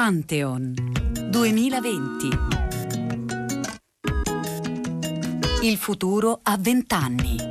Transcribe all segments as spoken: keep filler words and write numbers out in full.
Pantheon duemilaventi. Il futuro a vent'anni.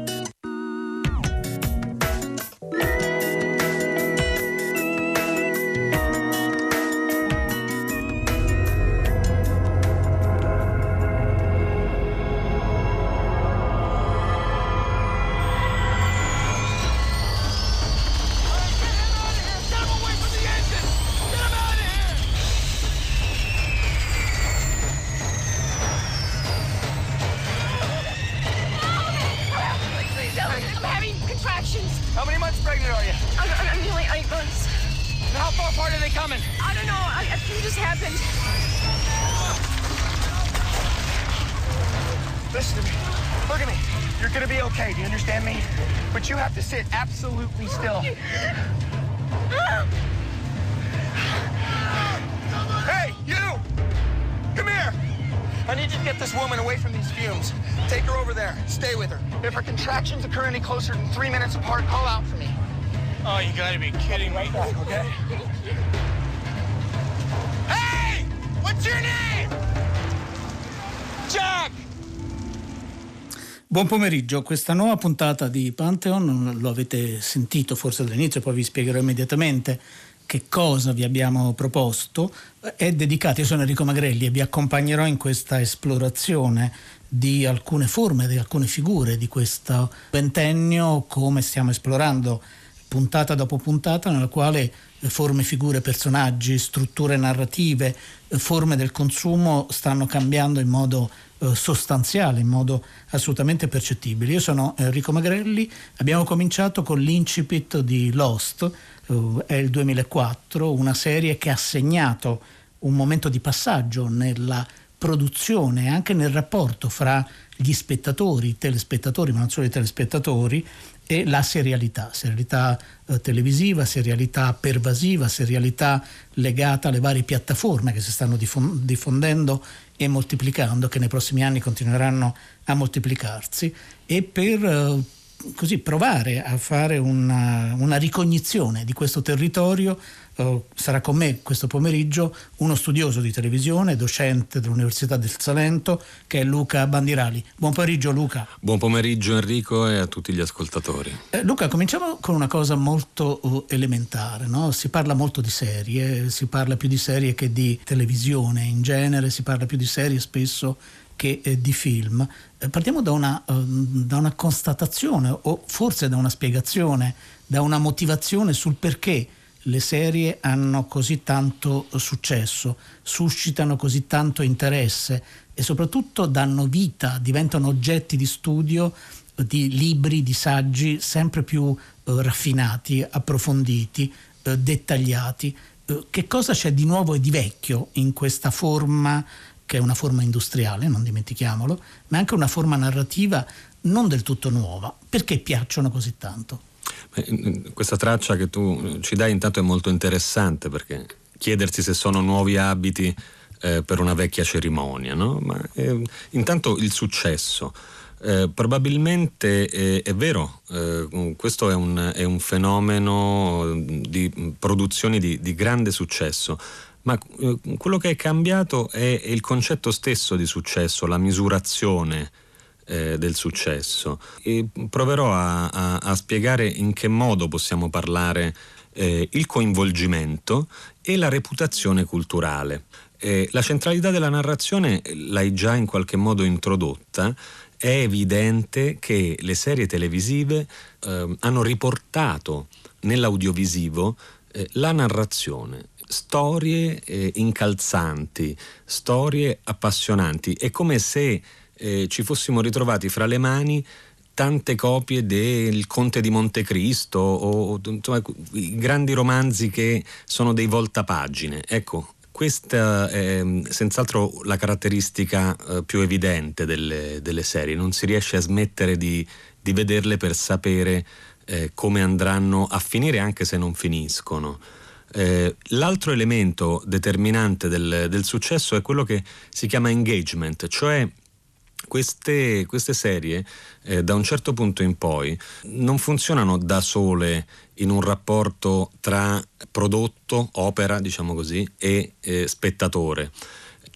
Buon pomeriggio, questa nuova puntata di Pantheon, lo avete sentito forse all'inizio, poi vi spiegherò immediatamente che cosa vi abbiamo proposto, è dedicata, io sono Enrico Magrelli e vi accompagnerò in questa esplorazione di alcune forme, di alcune figure di questo ventennio, come stiamo esplorando puntata dopo puntata, nella quale forme, figure, personaggi, strutture narrative, forme del consumo stanno cambiando in modo sostanziale, in modo assolutamente percettibile. Io sono Enrico Magrelli, abbiamo cominciato con l'incipit di Lost, è il duemilaquattro, una serie che ha segnato un momento di passaggio nella produzione e anche nel rapporto fra gli spettatori, i telespettatori, ma non solo i telespettatori, e la serialità, serialità eh, televisiva, serialità pervasiva, serialità legata alle varie piattaforme che si stanno diffondendo e moltiplicando, che nei prossimi anni continueranno a moltiplicarsi, e per eh, così provare a fare una, una ricognizione di questo territorio eh, sarà con me questo pomeriggio uno studioso di televisione, docente dell'Università del Salento, che è Luca Bandirali. Buon pomeriggio Luca. Buon pomeriggio Enrico e a tutti gli ascoltatori. Eh, Luca, cominciamo con una cosa molto elementare, no? Si parla molto di serie, si parla più di serie che di televisione in genere, si parla più di serie spesso che eh, di film. Eh, partiamo da una, eh, da una constatazione o forse da una spiegazione, da una motivazione sul perché le serie hanno così tanto successo, suscitano così tanto interesse e soprattutto danno vita, diventano oggetti di studio, di libri, di saggi sempre più eh, raffinati, approfonditi, eh, dettagliati. Eh, che cosa c'è di nuovo e di vecchio in questa forma, che è una forma industriale, non dimentichiamolo, ma anche una forma narrativa non del tutto nuova? Perché piacciono così tanto? Beh, questa traccia che tu ci dai intanto è molto interessante, perché chiedersi se sono nuovi abiti eh, per una vecchia cerimonia, no? Ma eh, intanto il successo. Eh, probabilmente eh, è vero, eh, questo è un, è un fenomeno di produzioni di, di grande successo. Ma quello che è cambiato è il concetto stesso di successo, la misurazione eh, del successo. E proverò a, a, a spiegare in che modo possiamo parlare eh, il coinvolgimento e la reputazione culturale. Eh, la centralità della narrazione l'hai già in qualche modo introdotta. È evidente che le serie televisive eh, hanno riportato nell'audiovisivo eh, la narrazione. Storie eh, incalzanti, storie appassionanti. È come se eh, ci fossimo ritrovati fra le mani tante copie del Conte di Montecristo o, o insomma, i grandi romanzi che sono dei voltapagine. Ecco, questa è senz'altro la caratteristica eh, più evidente delle, delle serie. Non si riesce a smettere di, di vederle per sapere eh, come andranno a finire, anche se non finiscono. Eh, l'altro elemento determinante del, del successo è quello che si chiama engagement, cioè queste, queste serie eh, da un certo punto in poi non funzionano da sole in un rapporto tra prodotto, opera diciamo così, e eh, spettatore.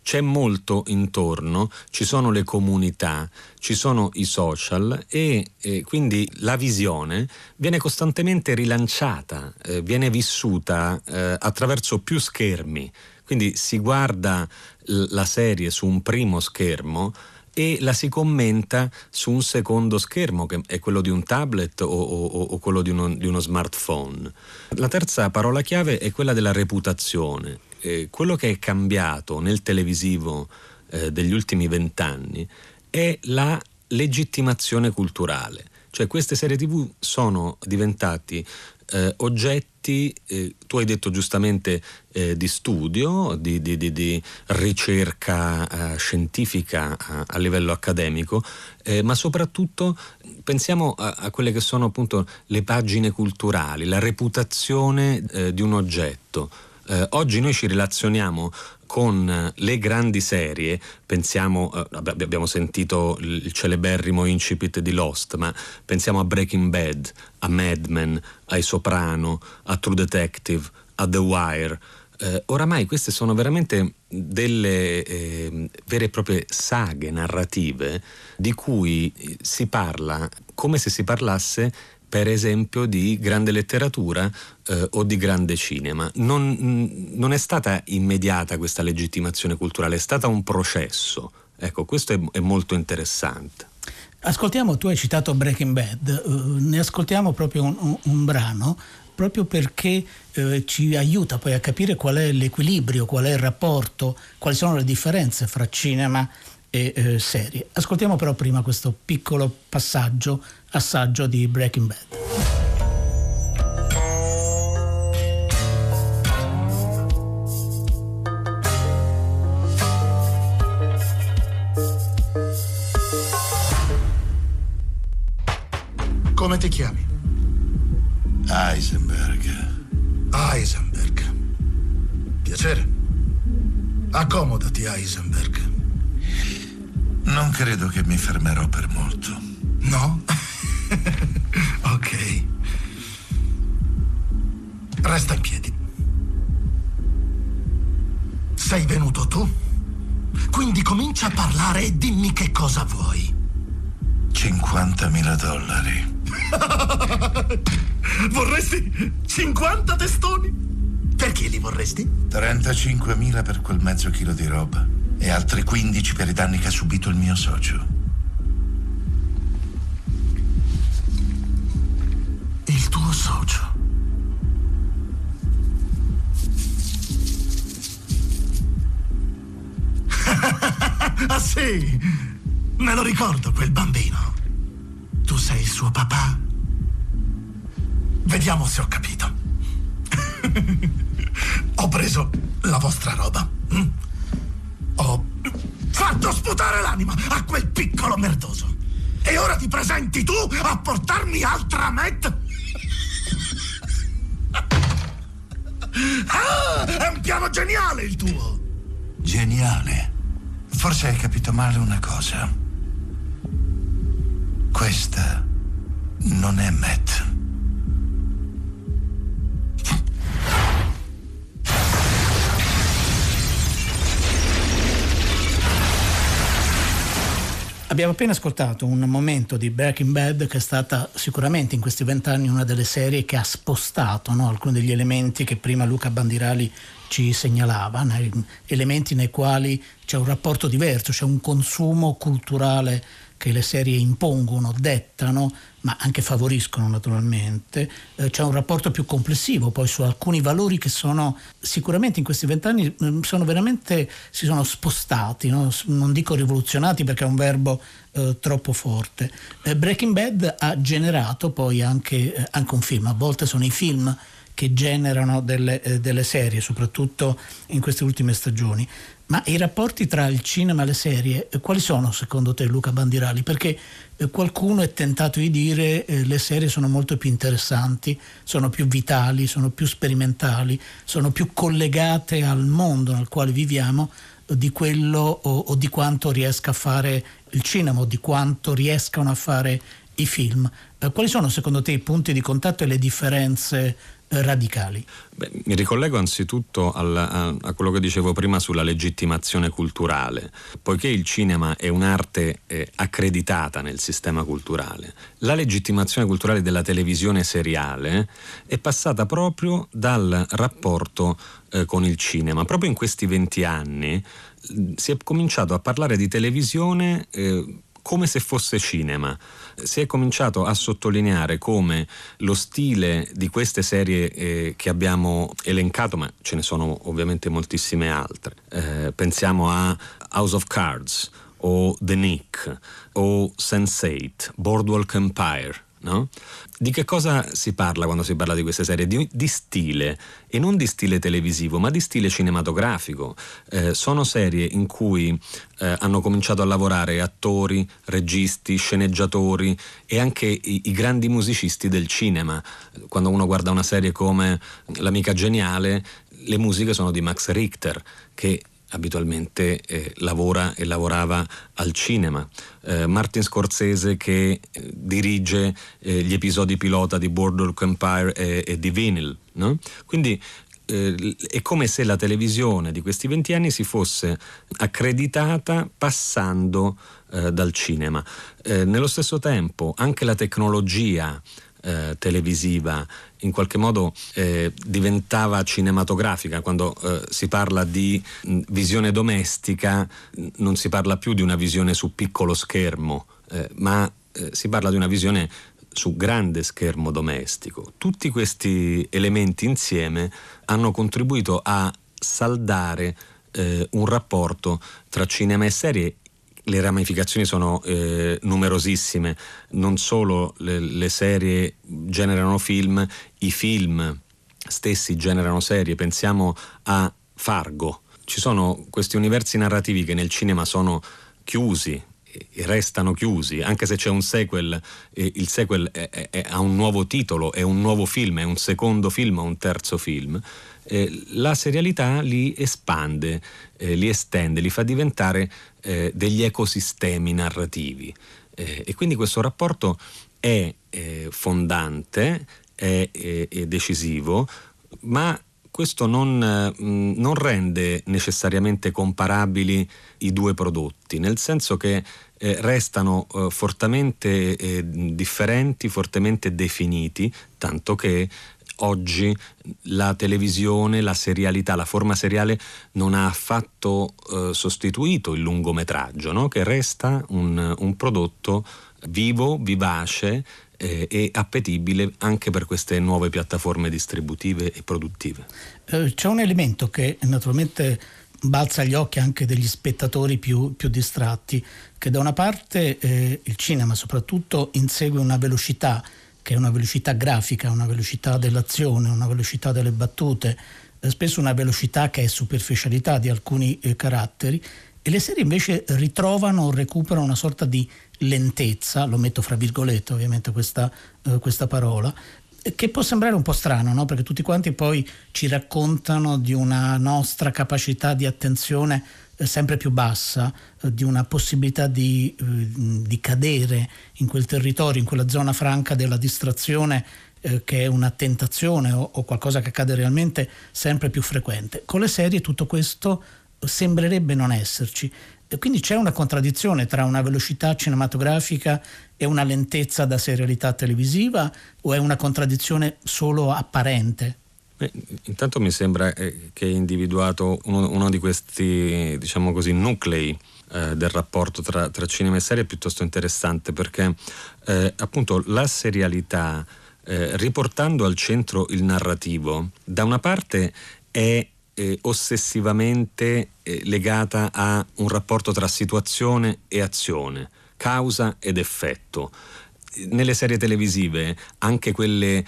C'è molto intorno, ci sono le comunità, ci sono i social e, e quindi la visione viene costantemente rilanciata, eh, viene vissuta eh, attraverso più schermi. Quindi si guarda l- la serie su un primo schermo e la si commenta su un secondo schermo, che è quello di un tablet o, o, o quello di uno, di uno smartphone. La terza parola chiave è quella della reputazione. Eh, quello che è cambiato nel televisivo eh, degli ultimi vent'anni è la legittimazione culturale. Cioè queste serie tivù sono diventati eh, oggetti, eh, tu hai detto giustamente, eh, di studio, di, di, di, di ricerca eh, scientifica a, a livello accademico, eh, ma soprattutto pensiamo a, a quelle che sono appunto le pagine culturali, la reputazione eh, di un oggetto. Eh, oggi noi ci relazioniamo con le grandi serie, pensiamo, eh, abbiamo sentito il celeberrimo incipit di Lost, ma pensiamo a Breaking Bad, a Mad Men, ai Soprano, a True Detective, a The Wire. Eh, oramai queste sono veramente delle eh, vere e proprie saghe narrative di cui si parla come se si parlasse per esempio di grande letteratura eh, o di grande cinema. Non, non è stata immediata questa legittimazione culturale, è stata un processo. Ecco, questo è, è molto interessante. Ascoltiamo, tu hai citato Breaking Bad, uh, ne ascoltiamo proprio un, un, un brano, proprio perché eh, ci aiuta poi a capire qual è l'equilibrio, qual è il rapporto, quali sono le differenze fra cinema e eh, serie. Ascoltiamo però prima questo piccolo passaggio, assaggio di Breaking Bad. Come ti chiami? Heisenberg. Heisenberg. Piacere. Accomodati, Heisenberg. Non credo che mi fermerò per molto. No? Ok. Resta in piedi. Sei venuto tu? Quindi comincia a parlare e dimmi che cosa vuoi. cinquantamila dollari. Vorresti cinquanta testoni? Perché li vorresti? trentacinquemila per quel mezzo chilo di roba. E altri quindici per i danni che ha subito il mio socio. Il tuo socio? Ah sì! Me lo ricordo quel bambino. Tu sei il suo papà? Vediamo se ho capito. Ho preso la vostra roba. Hm? Ho fatto sputare l'anima a quel piccolo merdoso. E ora ti presenti tu a portarmi altra met? Ah, è un piano geniale il tuo. Geniale? Forse hai capito male una cosa. Questa non è met. Abbiamo appena ascoltato un momento di Breaking Bad che è stata sicuramente in questi vent'anni una delle serie che ha spostato, no, alcuni degli elementi che prima Luca Bandirali ci segnalava, nei, elementi nei quali c'è un rapporto diverso, c'è un consumo culturale che le serie impongono, dettano, ma anche favoriscono naturalmente. Eh, c'è un rapporto più complessivo poi su alcuni valori che sono sicuramente in questi vent'anni sono veramente, si sono spostati, no? Non dico rivoluzionati perché è un verbo eh, troppo forte. Eh, Breaking Bad ha generato poi anche, eh, anche un film, a volte sono i film che generano delle, eh, delle serie, soprattutto in queste ultime stagioni. Ma i rapporti tra il cinema e le serie, eh, quali sono secondo te, Luca Bandirali? Perché eh, qualcuno è tentato di dire eh, le serie sono molto più interessanti, sono più vitali, sono più sperimentali, sono più collegate al mondo nel quale viviamo di quello o, o di quanto riesca a fare il cinema, o di quanto riescano a fare i film. Eh, quali sono secondo te i punti di contatto e le differenze radicali? Beh, mi ricollego anzitutto al, a, a quello che dicevo prima sulla legittimazione culturale. Poiché il cinema è un'arte eh, accreditata nel sistema culturale, la legittimazione culturale della televisione seriale è passata proprio dal rapporto eh, con il cinema. Proprio in questi venti anni si è cominciato a parlare di televisione eh, come se fosse cinema. Si è cominciato a sottolineare come lo stile di queste serie eh, che abbiamo elencato, ma ce ne sono ovviamente moltissime altre, eh, pensiamo a House of Cards o The Nick o Sense eight, Boardwalk Empire, no? Di che cosa si parla quando si parla di queste serie? Di, di stile, e non di stile televisivo, ma di stile cinematografico. Eh, sono serie in cui eh, hanno cominciato a lavorare attori, registi, sceneggiatori e anche i, i grandi musicisti del cinema. Quando uno guarda una serie come L'Amica Geniale, le musiche sono di Max Richter, che abitualmente eh, lavora e lavorava al cinema, eh, Martin Scorsese, che eh, dirige eh, gli episodi pilota di Boardwalk Empire e, e di Vinyl, no? Quindi eh, è come se la televisione di questi venti anni si fosse accreditata passando eh, dal cinema. Eh, nello stesso tempo anche la tecnologia Eh, televisiva in qualche modo eh, diventava cinematografica. Quando eh, si parla di mh, visione domestica mh, non si parla più di una visione su piccolo schermo, eh, ma eh, si parla di una visione su grande schermo domestico. Tutti questi elementi insieme hanno contribuito a saldare eh, un rapporto tra cinema e serie. Le ramificazioni sono eh, numerosissime, non solo le, le serie generano film, i film stessi generano serie. Pensiamo a Fargo. Ci sono questi universi narrativi che nel cinema sono chiusi e restano chiusi, anche se c'è un sequel, eh, il sequel è, è, è, ha un nuovo titolo, è un nuovo film, è un secondo film, è un terzo film. Eh, la serialità li espande, eh, li estende, li fa diventare eh, degli ecosistemi narrativi, eh, e quindi questo rapporto è eh, fondante, è, è, è decisivo, ma questo non, mh, non rende necessariamente comparabili i due prodotti, nel senso che eh, restano eh, fortemente eh, differenti, fortemente definiti, tanto che oggi la televisione, la serialità, la forma seriale non ha affatto eh, sostituito il lungometraggio, no? Che resta un, un prodotto vivo, vivace eh, e appetibile anche per queste nuove piattaforme distributive e produttive. Eh, c'è un elemento che naturalmente balza agli occhi anche degli spettatori più, più distratti, che da una parte eh, il cinema soprattutto insegue una velocità che è una velocità grafica, una velocità dell'azione, una velocità delle battute, spesso una velocità che è superficialità di alcuni eh, caratteri, e le serie invece ritrovano o recuperano una sorta di lentezza, lo metto fra virgolette ovviamente questa, eh, questa parola, che può sembrare un po' strano, no? Perché tutti quanti poi ci raccontano di una nostra capacità di attenzione sempre più bassa, di una possibilità di, di cadere in quel territorio, in quella zona franca della distrazione, eh, che è una tentazione o, o qualcosa che accade realmente sempre più frequente. Con le serie tutto questo sembrerebbe non esserci, e quindi c'è una contraddizione tra una velocità cinematografica e una lentezza da serialità televisiva, o è una contraddizione solo apparente? Beh, intanto mi sembra che hai individuato uno, uno di questi, diciamo così, nuclei eh, del rapporto tra, tra cinema e serie piuttosto interessante, perché eh, appunto la serialità, eh, riportando al centro il narrativo, da una parte è eh, ossessivamente eh, legata a un rapporto tra situazione e azione, causa ed effetto. Nelle serie televisive, anche quelle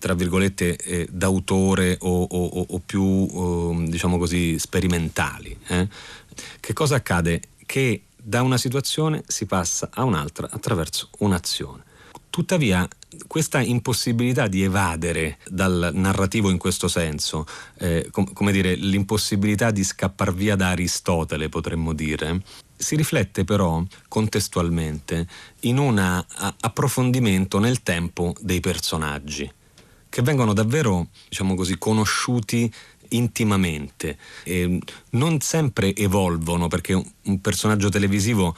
tra virgolette eh, d'autore o, o, o più eh, diciamo così sperimentali, eh? Che cosa accade? Che da una situazione si passa a un'altra attraverso un'azione. Tuttavia, questa impossibilità di evadere dal narrativo in questo senso, eh, com- come dire, l'impossibilità di scappar via da Aristotele, potremmo dire, si riflette però contestualmente in un approfondimento nel tempo dei personaggi, che vengono davvero, diciamo così, conosciuti intimamente. E non sempre evolvono, perché un personaggio televisivo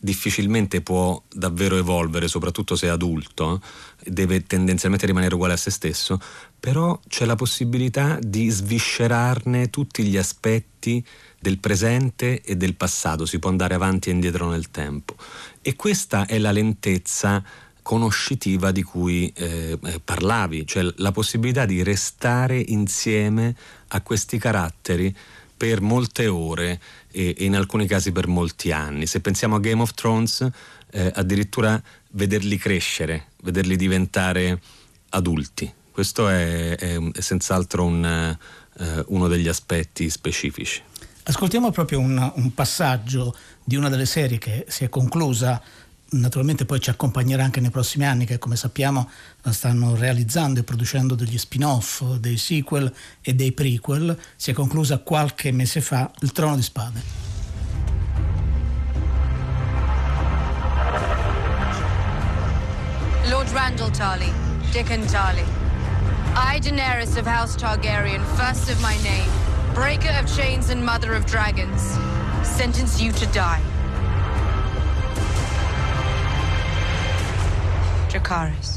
difficilmente può davvero evolvere, soprattutto se è adulto, deve tendenzialmente rimanere uguale a se stesso, però c'è la possibilità di sviscerarne tutti gli aspetti del presente e del passato, si può andare avanti e indietro nel tempo, e questa è la lentezza conoscitiva di cui eh, parlavi, cioè la possibilità di restare insieme a questi caratteri per molte ore e in alcuni casi per molti anni. Se pensiamo a Game of Thrones, eh, addirittura vederli crescere, vederli diventare adulti. Questo è, è, è senz'altro un, eh, uno degli aspetti specifici. Ascoltiamo proprio un, un passaggio di una delle serie che si è conclusa, naturalmente poi ci accompagnerà anche nei prossimi anni, che come sappiamo stanno realizzando e producendo degli spin-off, dei sequel e dei prequel. Si è conclusa qualche mese fa Il Trono di Spade. Lord Randall Tarly, Dickon Tarly, I, Daenerys of House Targaryen, first of my name, breaker of chains and mother of dragons, sentence you to die. Dracarys.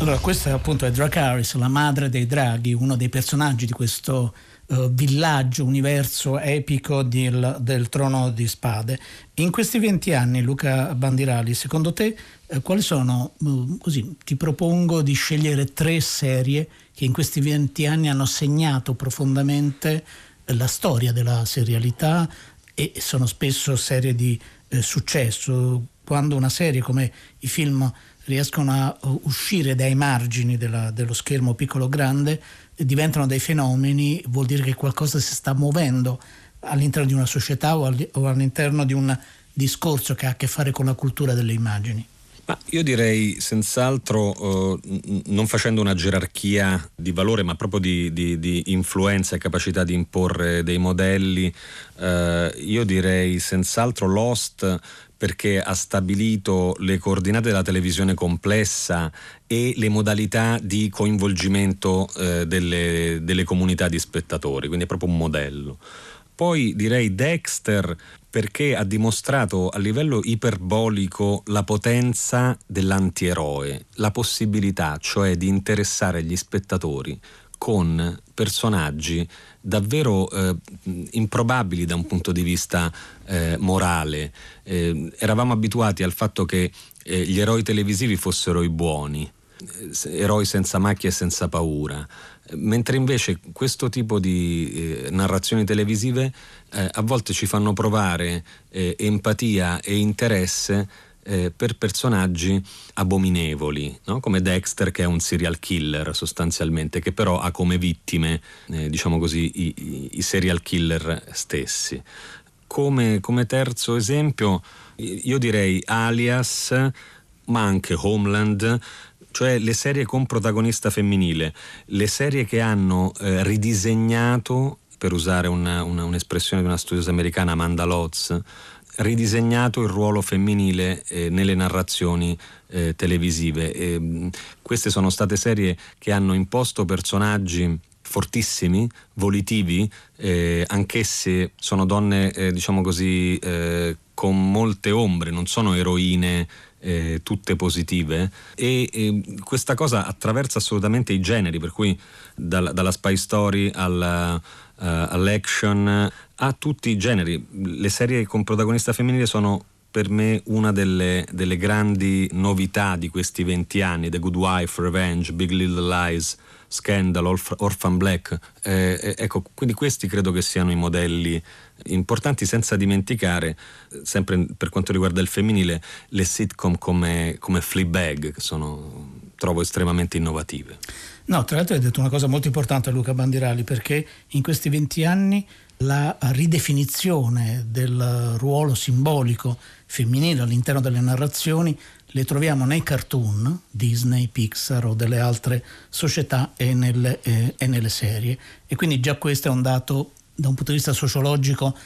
Allora, questa appunto è Dracarys, la madre dei draghi, uno dei personaggi di questo uh, villaggio, universo epico del, del Trono di Spade. In questi venti anni, Luca Bandirali, secondo te eh, quali sono, uh, così ti propongo di scegliere tre serie che in questi venti anni hanno segnato profondamente la storia della serialità e sono spesso serie di eh, successo. Quando una serie come i film riescono a uscire dai margini della, dello schermo piccolo grande, diventano dei fenomeni, vuol dire che qualcosa si sta muovendo all'interno di una società o, all, o all'interno di un discorso che ha a che fare con la cultura delle immagini. Ma io direi senz'altro, eh, non facendo una gerarchia di valore, ma proprio di, di, di influenza e capacità di imporre dei modelli, eh, io direi senz'altro Lost, perché ha stabilito le coordinate della televisione complessa e le modalità di coinvolgimento eh, delle, delle comunità di spettatori, quindi è proprio un modello. Poi direi Dexter, perché ha dimostrato a livello iperbolico la potenza dell'antieroe, la possibilità cioè di interessare gli spettatori con personaggi davvero eh, improbabili da un punto di vista eh, morale. Eh, eravamo abituati al fatto che eh, gli eroi televisivi fossero i buoni, eh, eroi senza macchie e senza paura, mentre invece questo tipo di eh, narrazioni televisive eh, a volte ci fanno provare eh, empatia e interesse eh, per personaggi abominevoli, no? Come Dexter, che è un serial killer sostanzialmente, che però ha come vittime eh, diciamo così i, i serial killer stessi. Come, come terzo esempio io direi Alias, ma anche Homeland, cioè le serie con protagonista femminile, le serie che hanno eh, ridisegnato, per usare una, una, un'espressione di una studiosa americana, Amanda Lotz, ridisegnato il ruolo femminile eh, nelle narrazioni eh, televisive. E, queste sono state serie che hanno imposto personaggi fortissimi, volitivi, eh, anch'esse sono donne eh, diciamo così eh, con molte ombre, non sono eroine eh, tutte positive, e eh, questa cosa attraversa assolutamente i generi, per cui dal, dalla spy story alla Uh, all'action, a tutti i generi. Le serie con protagonista femminile sono per me una delle, delle grandi novità di questi venti anni. The Good Wife, Revenge, Big Little Lies Scandal, Orf- Orphan Black, eh, ecco, quindi questi credo che siano i modelli importanti, senza dimenticare, sempre per quanto riguarda il femminile, le sitcom come, come Fleabag, che sono, trovo, estremamente innovative. No, tra l'altro hai detto una cosa molto importante, Luca Bandirali, perché in questi venti anni la ridefinizione del ruolo simbolico femminile all'interno delle narrazioni le troviamo nei cartoon Disney, Pixar o delle altre società e nelle, eh, e nelle serie, e quindi già questo è un dato da un punto di vista sociologico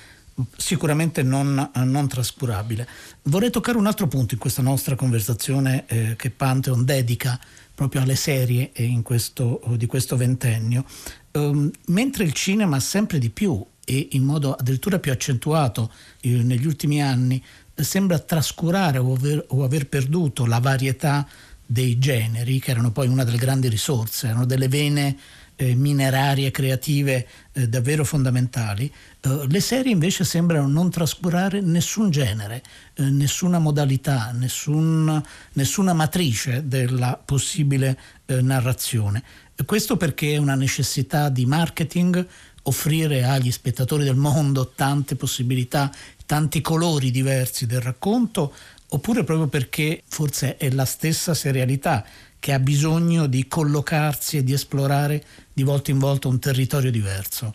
sicuramente non, non trascurabile. Vorrei toccare un altro punto in questa nostra conversazione eh, che Pantheon dedica proprio alle serie e in questo, di questo ventennio. Um, mentre il cinema sempre di più e in modo addirittura più accentuato eh, negli ultimi anni sembra trascurare o aver, o aver perduto la varietà dei generi, che erano poi una delle grandi risorse, erano delle vene eh, minerarie creative eh, davvero fondamentali, eh, le serie invece sembrano non trascurare nessun genere, eh, nessuna modalità, nessun, nessuna matrice della possibile eh, narrazione. Questo perché è una necessità di marketing offrire agli spettatori del mondo tante possibilità, tanti colori diversi del racconto, oppure proprio perché forse è la stessa serialità che ha bisogno di collocarsi e di esplorare di volta in volta un territorio diverso?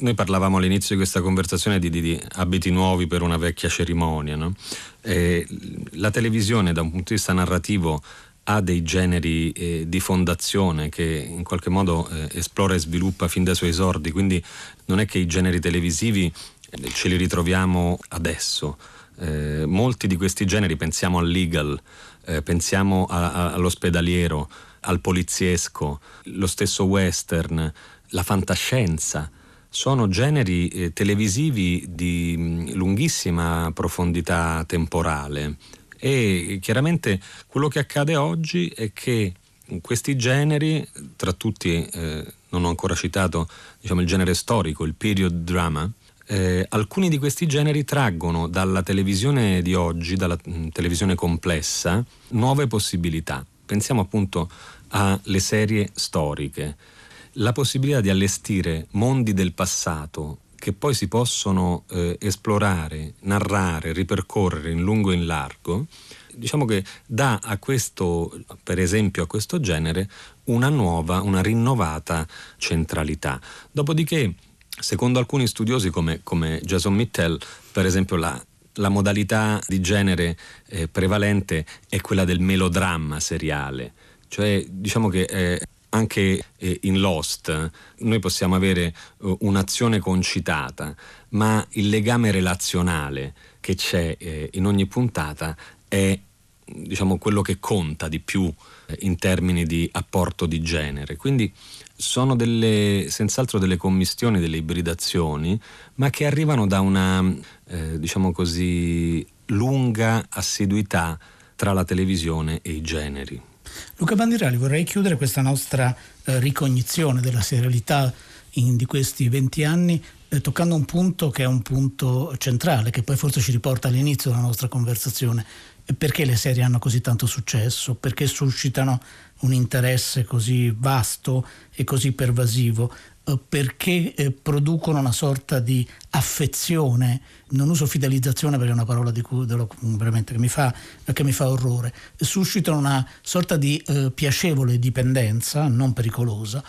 Noi parlavamo all'inizio di questa conversazione di, di, di abiti nuovi per una vecchia cerimonia, no? E la televisione da un punto di vista narrativo ha dei generi eh, di fondazione che in qualche modo eh, esplora e sviluppa fin dai suoi esordi, quindi non è che i generi televisivi eh, ce li ritroviamo adesso. Eh, molti di questi generi, pensiamo al legal, eh, pensiamo a, a, all'ospedaliero, al poliziesco, lo stesso western, la fantascienza, sono generi eh, televisivi di mh, lunghissima profondità temporale. E chiaramente quello che accade oggi è che questi generi, tra tutti eh, non ho ancora citato diciamo il genere storico, il period drama, eh, alcuni di questi generi traggono dalla televisione di oggi, dalla mh, televisione complessa, nuove possibilità. Pensiamo appunto alle serie storiche, la possibilità di allestire mondi del passato che poi si possono eh, esplorare, narrare, ripercorrere in lungo e in largo, diciamo che dà a questo, per esempio a questo genere, una nuova, una rinnovata centralità. Dopodiché, secondo alcuni studiosi come, come Jason Mittell, per esempio la, la modalità di genere eh, prevalente è quella del melodramma seriale, cioè diciamo che eh, anche in Lost noi possiamo avere un'azione concitata, ma il legame relazionale che c'è in ogni puntata è, diciamo, quello che conta di più in termini di apporto di genere. Quindi sono delle, senz'altro delle commistioni, delle ibridazioni, ma che arrivano da una, eh, diciamo così, lunga assiduità tra la televisione e i generi. Luca Bandirali, vorrei chiudere questa nostra eh, ricognizione della serialità in, di questi venti anni eh, toccando un punto che è un punto centrale, che poi forse ci riporta all'inizio della nostra conversazione. Perché le serie hanno così tanto successo? Perché suscitano un interesse così vasto e così pervasivo? Perché eh, producono una sorta di affezione, non uso fidelizzazione perché è una parola di cui dello, veramente che mi fa, che mi fa orrore, suscitano una sorta di eh, piacevole dipendenza, non pericolosa,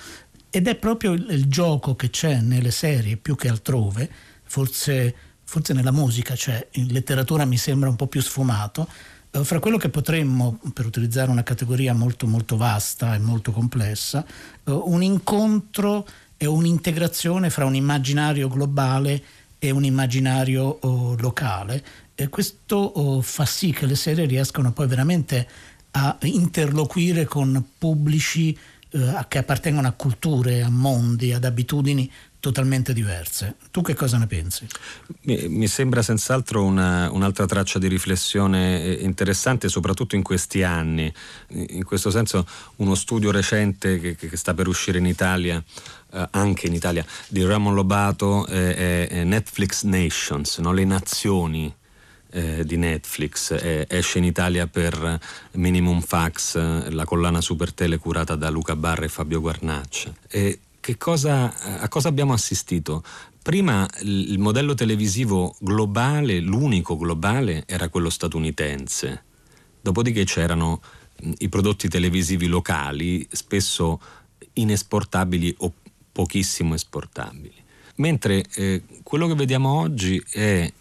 ed è proprio il, il gioco che c'è nelle serie più che altrove, forse, forse nella musica c'è, in letteratura mi sembra un po' più sfumato, eh, fra quello che potremmo, per utilizzare una categoria molto molto vasta e molto complessa, eh, un incontro è un'integrazione fra un immaginario globale e un immaginario oh, locale, e questo oh, fa sì che le serie riescano poi veramente a interloquire con pubblici eh, che appartengono a culture, a mondi, ad abitudini totalmente diverse. Tu che cosa ne pensi? Mi, mi sembra senz'altro una, un'altra traccia di riflessione interessante, soprattutto in questi anni. In questo senso uno studio recente che, che sta per uscire in Italia, eh, anche in Italia, di Ramon Lobato, eh, eh, Netflix Nations, no? Le nazioni eh, di Netflix. Eh, esce in Italia per Minimum Fax, la collana Supertele curata da Luca Barra e Fabio Guarnaccia. E che cosa, a cosa abbiamo assistito? Prima il modello televisivo globale, l'unico globale, era quello statunitense. Dopodiché c'erano i prodotti televisivi locali, spesso inesportabili o pochissimo esportabili. Mentre eh, quello che vediamo oggi è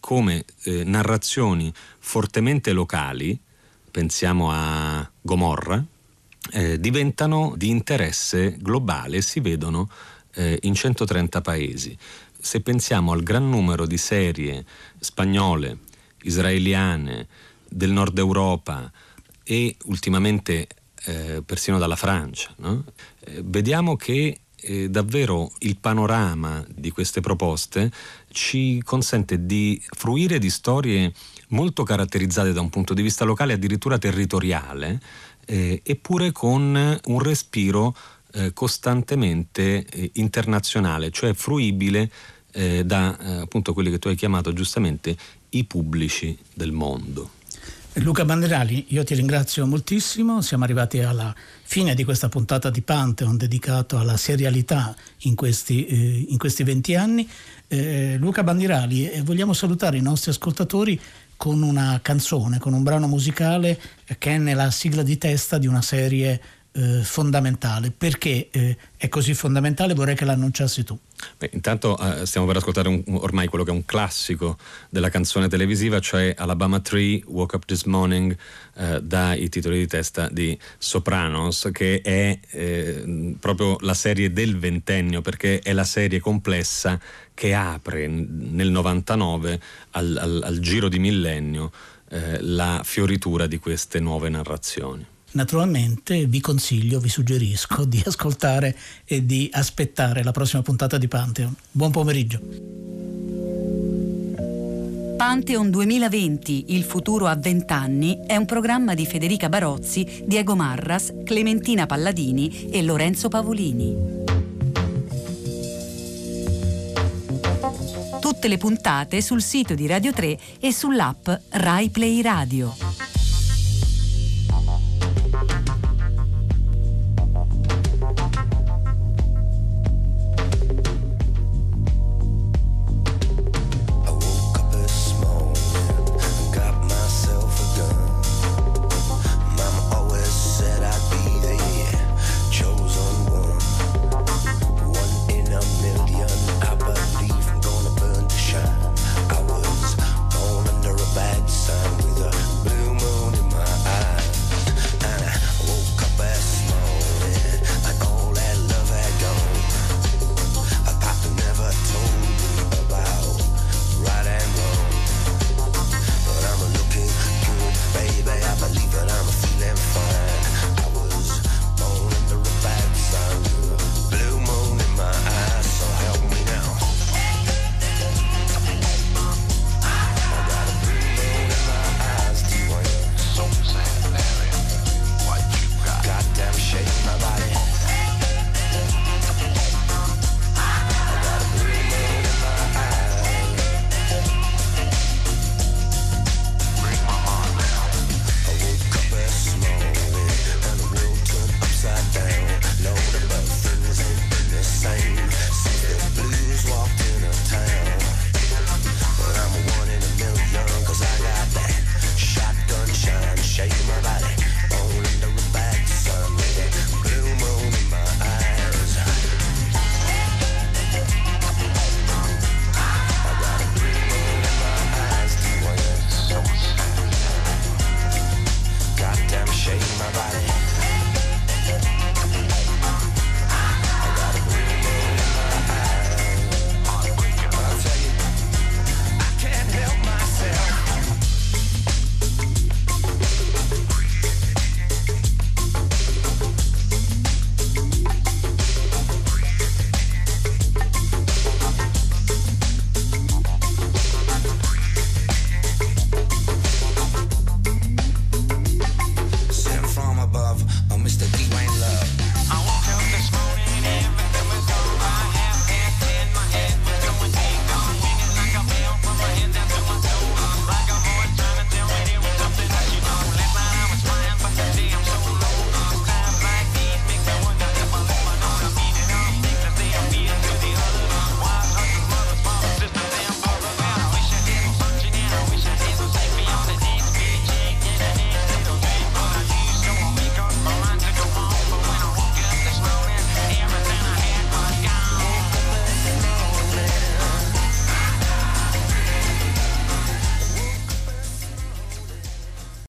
come eh, narrazioni fortemente locali, pensiamo a Gomorra, eh, diventano di interesse globale, si vedono eh, in centotrenta paesi. Se pensiamo al gran numero di serie spagnole, israeliane, del nord Europa e ultimamente eh, persino dalla Francia, no? eh, vediamo che eh, davvero il panorama di queste proposte ci consente di fruire di storie molto caratterizzate da un punto di vista locale, addirittura territoriale, eh, eppure con un respiro eh, costantemente eh, internazionale, cioè fruibile eh, da eh, appunto quelli che tu hai chiamato giustamente i pubblici del mondo. Luca Bandirali, io ti ringrazio moltissimo, siamo arrivati alla fine di questa puntata di Pantheon dedicato alla serialità in questi, eh, in questi venti anni. Eh, Luca Bandirali, eh, vogliamo salutare i nostri ascoltatori con una canzone, con un brano musicale che è nella sigla di testa di una serie eh, fondamentale. Perché eh, è così fondamentale? Vorrei che l'annunciassi tu. Beh, intanto eh, stiamo per ascoltare un, ormai quello che è un classico della canzone televisiva, cioè Alabama tre, Woke Up This Morning, eh, dai titoli di testa di Sopranos, che è eh, proprio la serie del ventennio, perché è la serie complessa che apre nel novantanove al, al, al giro di millennio eh, la fioritura di queste nuove narrazioni. Naturalmente vi consiglio, vi suggerisco di ascoltare e di aspettare la prossima puntata di Pantheon. Buon pomeriggio. Pantheon duemilaventi, il futuro a vent'anni, è un programma di Federica Barozzi, Diego Marras, Clementina Palladini e Lorenzo Pavolini. Tutte le puntate sul sito di Radio tre e sull'app Rai Play Radio.